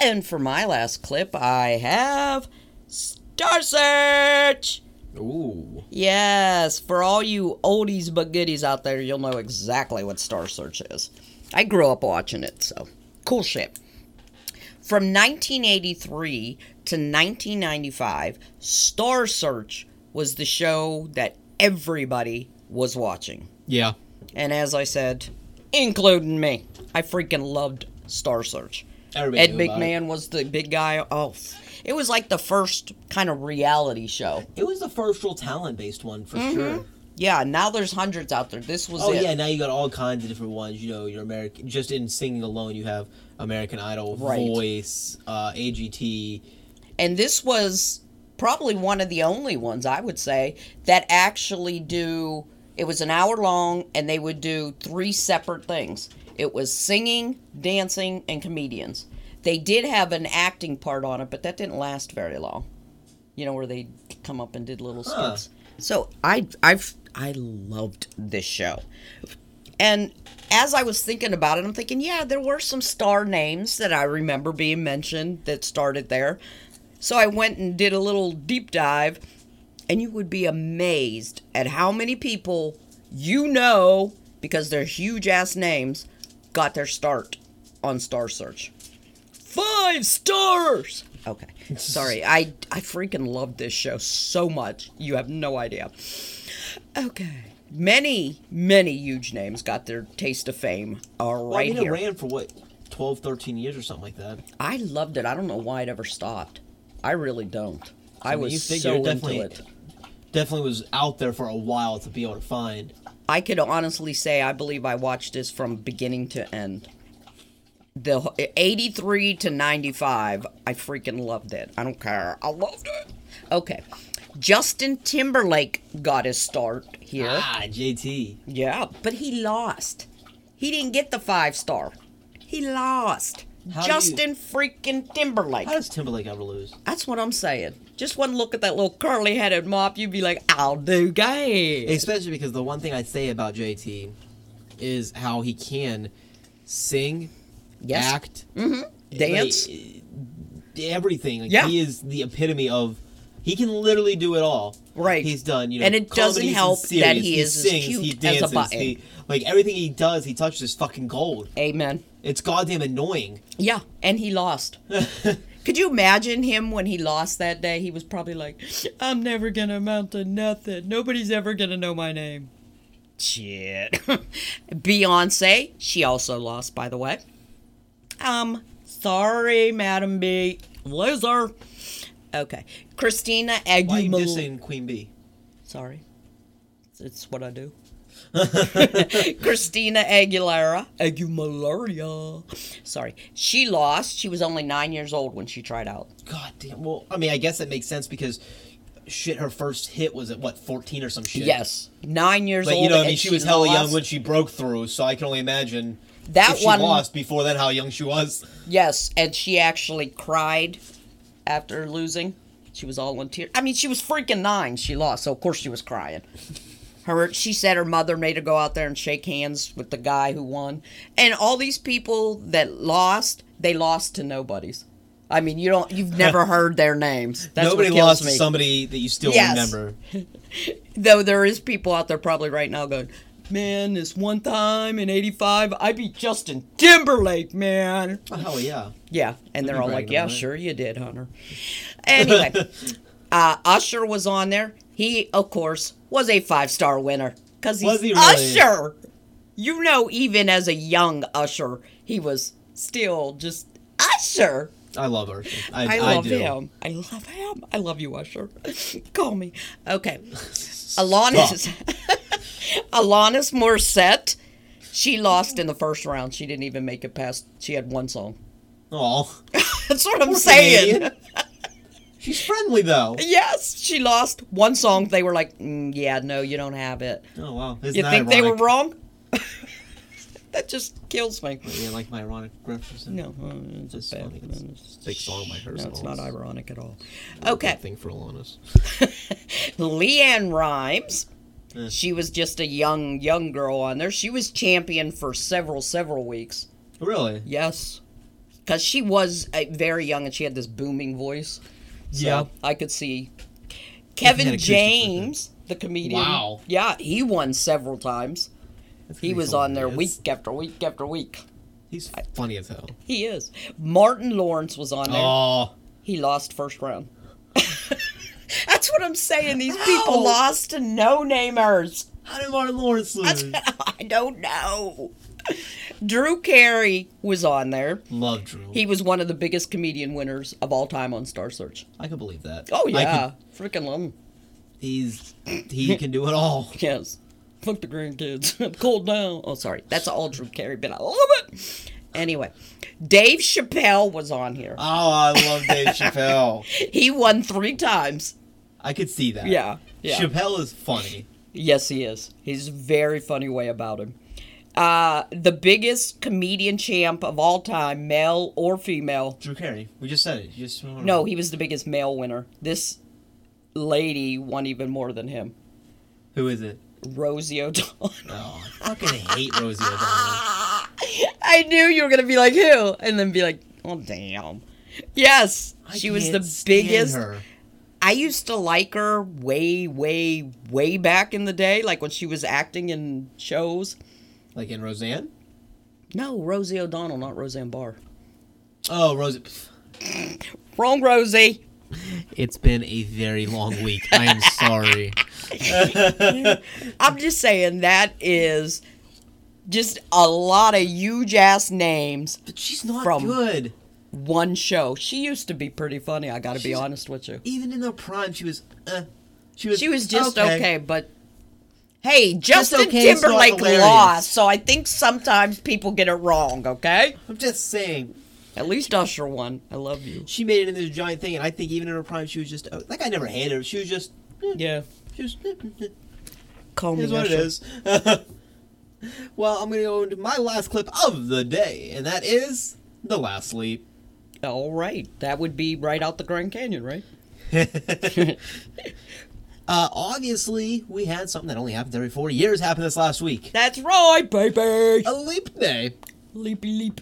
And for my last clip, I have Star Search! Ooh. Yes, for all you oldies but goodies out there, you'll know exactly what Star Search is. I grew up watching it, so cool shit. From 1983 to 1995, Star Search was the show that everybody was watching. Yeah. And as I said, including me, I freaking loved Star Search. Everybody Ed McMahon was the big guy. Oh, it was like the first kind of reality show. It was the first real talent-based one, for sure. Yeah, now there's hundreds out there. This was it. Oh, yeah, now you got all kinds of different ones. Your American... Just in singing alone, you have American Idol, right. Voice, AGT. And this was probably one of the only ones, I would say, that actually do... It was an hour long, and they would do three separate things. It was singing, dancing, and comedians. They did have an acting part on it, but that didn't last very long. Where they come up and did little skits. So I loved this show. And as I was thinking about it, I'm thinking, yeah, there were some star names that I remember being mentioned that started there. So I went and did a little deep dive, and you would be amazed at how many people because they're huge-ass names, got their start on Star Search. 5 stars! Okay. Sorry, I freaking loved this show so much. You have no idea. Okay. Many, many huge names got their taste of fame here. It ran for, 12, 13 years or something like that? I loved it. I don't know why it ever stopped. I really don't. I was so into it. Definitely was out there for a while to be able to find... I could honestly say I believe I watched this from beginning to end. The 83 to 95, I freaking loved it. I don't care. I loved it. Okay. Justin Timberlake got his start here. Ah, JT. Yeah, but he lost. He didn't get the 5-star. He lost. Freaking Timberlake. How does Timberlake ever lose? That's what I'm saying. Just one look at that little curly-headed mop, you'd be like, I'll do guys. Especially because the one thing I'd say about JT is how he can sing, act, dance, everything. He is the epitome of He can literally do it all. Right. He's done, you know, and it doesn't help that he is as cute as a button. Like, everything he does, he touches is fucking gold. Amen. It's goddamn annoying. Yeah, and he lost. Could you imagine him when he lost that day? He was probably like, I'm never going to amount to nothing. Nobody's ever going to know my name. Shit. Beyonce, she also lost, by the way. Sorry, Madam B. Loser. Okay. Christina Aguilera. Why are you dissing Queen B? Sorry. It's what I do. Christina Aguilera. Sorry. She lost. She was only 9 years old when she tried out. God damn. Well, I mean, I guess that makes sense because, shit, her first hit was at, what, 14 or some shit? Yes. 9 years old. But, you know, I mean, she was hella young when she broke through, so I can only imagine that if she lost before then how young she was. Yes, and she actually cried after losing. She was all in tears. I mean, she was freaking nine. She lost, so of course she was crying. She said her mother made her go out there and shake hands with the guy who won. And all these people that lost, they lost to nobodies. I mean, you've never heard their names. That's Nobody what kills lost me. To somebody that you still remember. Though there is people out there probably right now going, man, this one time in 85, I beat Justin Timberlake, man. Oh, yeah. Yeah, and they're all like, yeah, sure you did, Hunter. Anyway, Usher was on there. He, of course, was a five-star winner because he's Usher. You know, even as a young Usher, he was still just Usher. I love her. I love him. I love him. I love you, Usher. Call me. Okay. Alanis Morissette, she lost in the first round. She didn't even make it past. She had one song. Oh. That's what I'm saying. She's friendly, though. Yes. She lost one song. They were like, yeah, no, you don't have it. Oh, wow. Isn't that ironic? They were wrong? That just kills me. Well, yeah, like my ironic references. No. It's bad. Funny. It's a big song of my hers. No, it's not ironic at all. Okay. Thing for Alanis. Leanne Rimes. She was just a young girl on there. She was champion for several weeks. Really? Yes. Because she was very young and she had this booming voice. So yeah. I could see. Kevin James, the comedian. Wow. Yeah, he won several times. He was on there week after week after week. He's funny as hell. He is. Martin Lawrence was on there. Oh. He lost first round. That's what I'm saying. These people lost to no-namers. How did Martin Lawrence lose? I don't know. Drew Carey was on there. Love Drew. He was one of the biggest comedian winners of all time on Star Search. I can believe that. Oh, yeah. Freaking love him. He can do it all. Yes. Fuck the grandkids. I'm cold now. Oh, sorry. That's all Drew Carey, but I love it. Anyway, Dave Chappelle was on here. Oh, I love Dave Chappelle. He won 3 times. I could see that. Yeah. Chappelle is funny. Yes, he is. He's a very funny way about him. The biggest comedian champ of all time, male or female. Drew Carey. We just said it. No, he was the biggest male winner. This lady won even more than him. Who is it? Rosie O'Donnell. Oh, I fucking hate Rosie O'Donnell. I knew you were going to be like, who? And then be like, oh, damn. Yes. She was the biggest. Her. I used to like her way back in the day, like when she was acting in shows. Like in Roseanne? No, Rosie O'Donnell, not Roseanne Barr. Oh, Rosie. Wrong Rosie. It's been a very long week. I am sorry. I'm just saying that is just a lot of huge-ass names. But she's not good. One show. She used to be pretty funny, I gotta be honest with you. Even in her prime, she was just okay, but hey, Justin Timberlake lost, so I think sometimes people get it wrong, okay? I'm just saying. At least Usher won. I love you. She made it into a giant thing, and I think even in her prime, she was just, like, I never hated her. She was just, yeah. She was, call me Usher. Here's what it is. Well, I'm going to go into my last clip of the day, and that is The Last Leap. All right. That would be right out the Grand Canyon, right? Obviously, we had something that only happens every 4 years happen this last week. That's right, baby. A leap day. Leapy leap.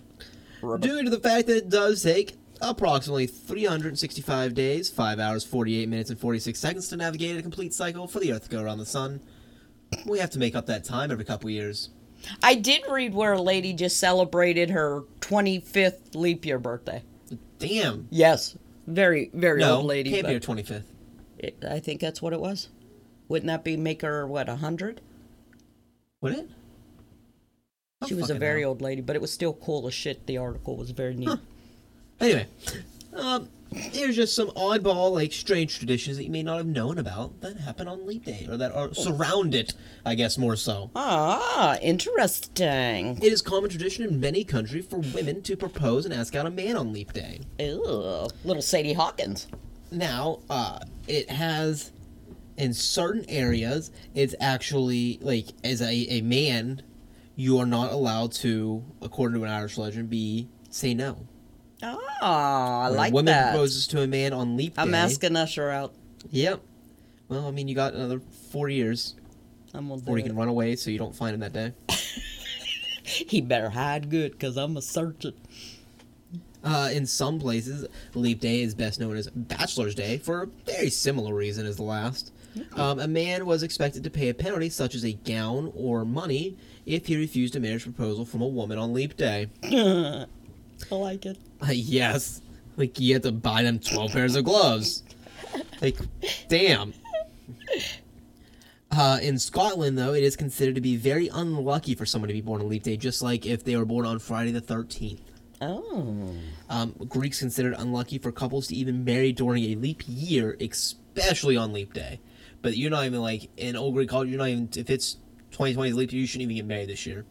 Due to the fact that it does take approximately 365 days, 5 hours, 48 minutes, and 46 seconds to navigate a complete cycle for the Earth to go around the sun. We have to make up that time every couple years. I did read where a lady just celebrated her 25th leap year birthday. Damn. Yes. Very, very old lady. No, can't be her 25th. I think that's what it was. Wouldn't that be make her, 100? Would it? She was a very old lady, but it was still cool as shit. The article was very neat. Huh. Anyway, here's just some oddball, strange traditions that you may not have known about that happen on Leap Day, or that are surround it, I guess, more so. Ah, interesting. It is common tradition in many countries for women to propose and ask out a man on Leap Day. Ew, little Sadie Hawkins. Now, it has, in certain areas, it's actually, as a man, you are not allowed to, according to an Irish legend, say no. Oh, I like that. When a woman proposes to a man on Leap Day. I'm asking Usher out. Yep. Well, you got another 4 years. I'm going to do it. Or you can run away so you don't find him that day. He better hide good, because I'm going to search it. In some places, Leap Day is best known as Bachelor's Day for a very similar reason as the last. A man was expected to pay a penalty, such as a gown or money, if he refused a marriage proposal from a woman on Leap Day. I like it. Yes. You have to buy them 12 pairs of gloves. Damn. In Scotland, though, it is considered to be very unlucky for someone to be born on Leap Day, just like if they were born on Friday the 13th. Oh. Greeks considered unlucky for couples to even marry during a leap year, especially on Leap Day. But you're not even, in old Greek culture, you're not even, if it's 2020's Leap Day, you shouldn't even get married this year.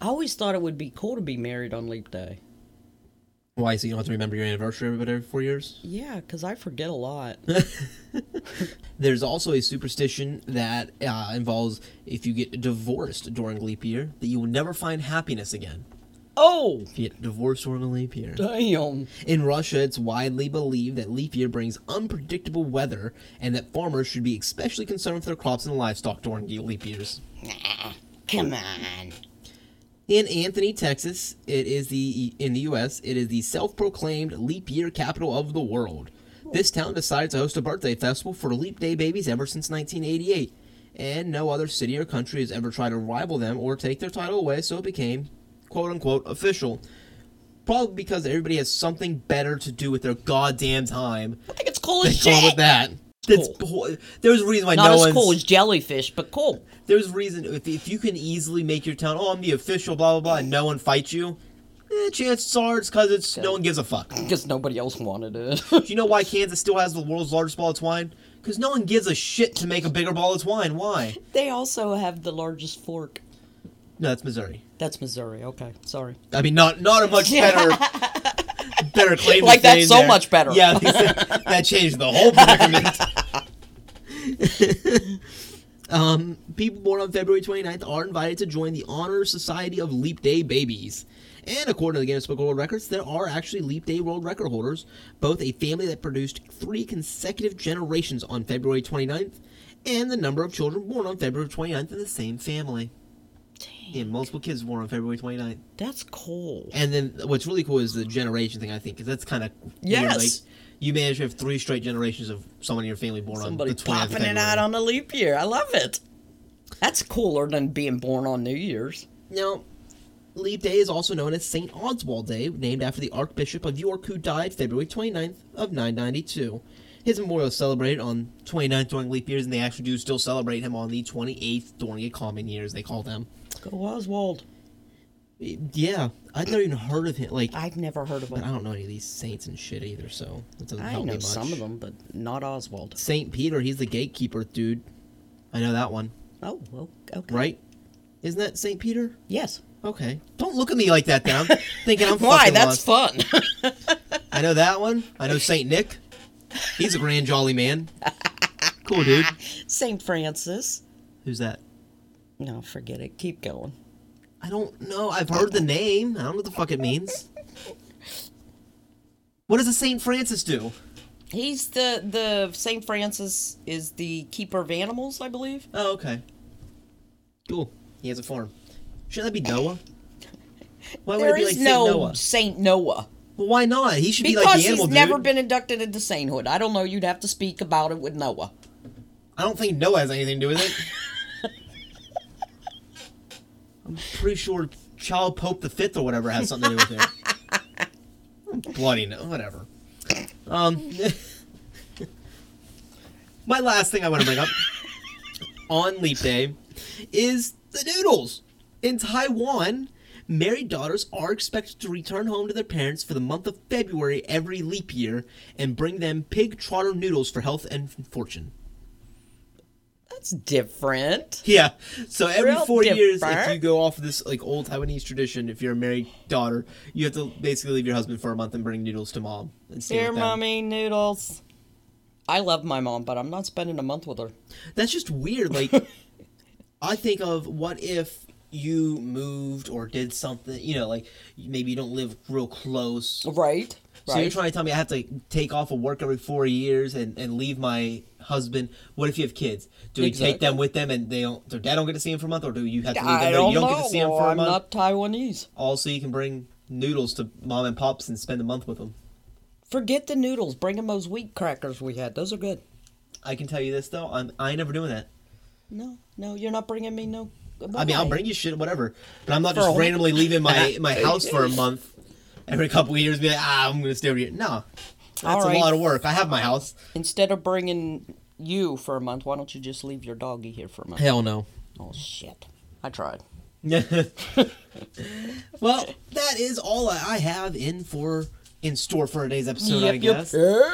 I always thought it would be cool to be married on Leap Day. Why, so you don't have to remember your anniversary every 4 years? Yeah, because I forget a lot. There's also a superstition that involves if you get divorced during leap year, that you will never find happiness again. Oh! If you get divorced during a leap year. Damn! In Russia, it's widely believed that leap year brings unpredictable weather and that farmers should be especially concerned with their crops and livestock during leap years. Nah, come on. In Anthony, Texas, in the U.S., it is the self-proclaimed leap year capital of the world. This town decided to host a birthday festival for Leap Day babies ever since 1988, and no other city or country has ever tried to rival them or take their title away, so it became, quote-unquote, official. Probably because everybody has something better to do with their goddamn time. I think it's cool as shit! With that. That's cool. There's a reason why not no one's... Not as cool as jellyfish, but cool. There's a reason, if you can easily make your town, I'm the official, blah, blah, blah, and no one fights you, chances are it's because no one gives a fuck. Because nobody else wanted it. Do you know why Kansas still has the world's largest ball of twine? Because no one gives a shit to make a bigger ball of twine. Why? They also have the largest fork. No, that's Missouri. That's Missouri, okay. Sorry. Not a much better... Better claim that's so there. Much better. Yeah, that changed the whole predicament. People born on February 29th are invited to join the Honor Society of Leap Day Babies. And according to the Guinness Book of World Records, there are actually Leap Day World Record holders, both a family that produced 3 consecutive generations on February 29th, and the number of children born on February 29th in the same family. Yeah, multiple kids born on February 29th. That's cool. And then what's really cool is the generation thing, I think, because that's kind of weird. You manage to have 3 straight generations of someone in your family born on the 29th. Somebody popping it out on a leap year. I love it. That's cooler than being born on New Year's. Now, Leap Day is also known as St. Oswald Day, named after the Archbishop of York, who died February 29th of 992. His memorial is celebrated on 29th during leap years, and they actually do still celebrate him on the 28th during a common year, as they call them. Go Oswald. Yeah, I've never even heard of him. I've never heard of him. But I don't know any of these saints and shit either, so it doesn't help me much. I know some of them, but not Oswald. St. Peter, he's the gatekeeper dude. I know that one. Oh, well, okay. Right? Isn't that St. Peter? Yes. Okay. Don't look at me like that, then. I'm thinking I'm fucking Why? That's lost. Fun. I know that one. I know St. Nick. He's a grand jolly man. Cool dude. St. Francis. Who's that? No, forget it. Keep going. I don't know. I've heard the name. I don't know what the fuck it means. What does a St. Francis do? He's the St. Francis is the keeper of animals, I believe. Oh, okay. Cool. He has a farm. Shouldn't that be Noah? Why would it be like St. Noah? There is no St. Noah. Well, why not? He should be like the animal dude. Because he's never been inducted into sainthood. I don't know. You'd have to speak about it with Noah. I don't think Noah has anything to do with it. I'm pretty sure Child Pope the Fifth or whatever has something to do with it. Bloody no, whatever. My last thing I want to bring up on Leap Day is the noodles. In Taiwan, married daughters are expected to return home to their parents for the month of February every leap year and bring them pig trotter noodles for health and fortune. That's different. Yeah. So every real 4 years, if you go off of this like old Taiwanese tradition, if you're a married daughter, you have to basically leave your husband for a month and bring noodles to mom. And stay with them. Mommy, noodles. I love my mom, but I'm not spending a month with her. That's just weird. Like, I think of what if you moved or did something, you know, like maybe you don't live real close. Right. So you're trying to tell me I have to take off of work every 4 years and leave my husband. What if you have kids? Do we take them with them and they don't, their dad don't get to see them for a month, or do you have to leave them there? You don't get to see them for a month. I'm not Taiwanese. Also, you can bring noodles to mom and pops and spend a month with them. Forget the noodles. Bring them those wheat crackers we had. Those are good. I can tell you this, though. I ain't never doing that. No, you're not bringing me no... I mean, I'll bring you shit, whatever. But I'm not just randomly leaving my house for a month every couple of years and be like, I'm going to stay over here. No. That's a lot of work. I have my house. Instead of bringing you for a month, why don't you just leave your doggy here for a month? Hell no. Oh, shit. I tried. Well, that is all I have in store for today's episode, I guess. Yep.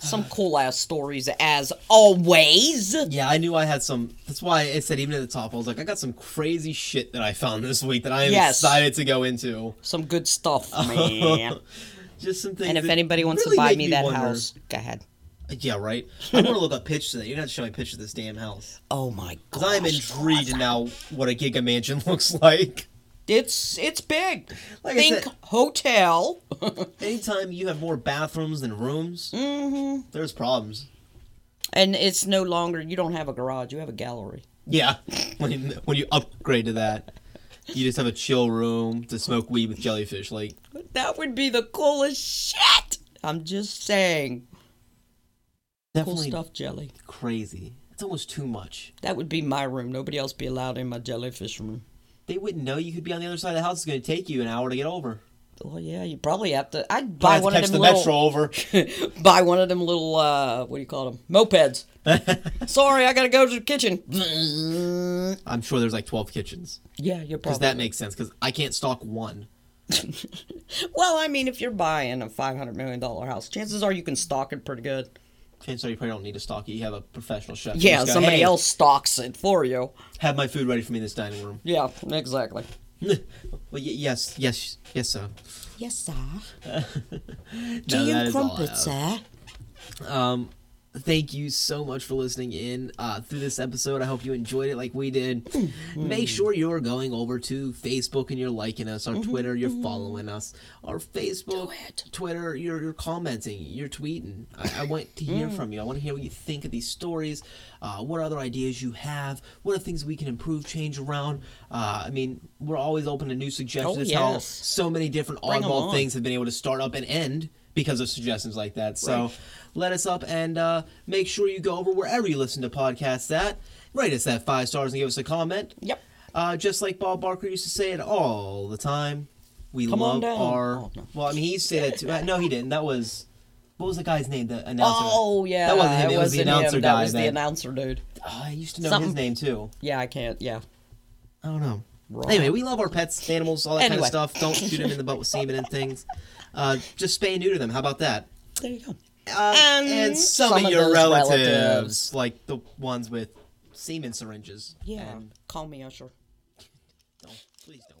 Some cool-ass stories, as always. Yeah, I knew I had some. That's why I said even at the top, I was like, I got some crazy shit that I found this week that I am excited to go into. Some good stuff, man. Just some things. And if anybody wants to buy me that house, go ahead. Yeah, right? I want to look up pictures of that. You're going to have to show me pictures of this damn house. Oh, my God. Because I am intrigued now what a Giga Mansion looks like. It's big. Like think said, hotel. Anytime you have more bathrooms than rooms, there's problems. And it's no longer, you don't have a garage, you have a gallery. Yeah. When you upgrade to that, you just have a chill room to smoke weed with jellyfish. Like that would be the coolest shit. I'm just saying. Definitely cool stuff, jelly. Crazy. It's almost too much. That would be my room. Nobody else be allowed in my jellyfish room. They wouldn't know you could be on the other side of the house. It's going to take you an hour to get over. Well, yeah, you probably have to. I'd buy one of them little... buy one of them little, what do you call them? Mopeds. Sorry, I got to go to the kitchen. I'm sure there's like 12 kitchens. Yeah, you're probably... Because that makes sense, because I can't stock one. Well, I mean, if you're buying a $500 million house, chances are you can stock it pretty good. Chances are you probably don't need to stock it. You have a professional chef. Yeah, somebody else stocks it for you. Have my food ready for me in this dining room. Yeah, exactly. Well, yes, sir. Yes, sir. Do you crumpet, sir? Thank you so much for listening in through this episode. I hope you enjoyed it like we did. Make sure you're going over to Facebook and you're liking us. Our Twitter, you're following us. Our Facebook, Twitter, you're commenting. You're tweeting. I want to hear from you. I want to hear what you think of these stories. What other ideas you have. What are things we can improve, change around. I mean, we're always open to new suggestions. How so many different oddball things have been able to start up and end because of suggestions like that. So let us up and make sure you go over wherever you listen to podcasts at. Rate us at 5 stars and give us a comment. Yep. Just like Bob Barker used to say it all the time. We come love our... Oh, no. Well, I mean, he said it too. No, he didn't. That was... What was the guy's name? The announcer. Oh, yeah. That wasn't him. It was the announcer guy. That was the announcer dude. Oh, I used to know his name too. Yeah, I can't. Yeah. I don't know. Wrong. Anyway, we love our pets, animals, all that kind of stuff. Don't shoot them in the butt with semen and things. Just spay and neuter them. How about that? There you go. And some of your relatives, like the ones with semen syringes. Yeah. Call me Usher. Don't. Please don't.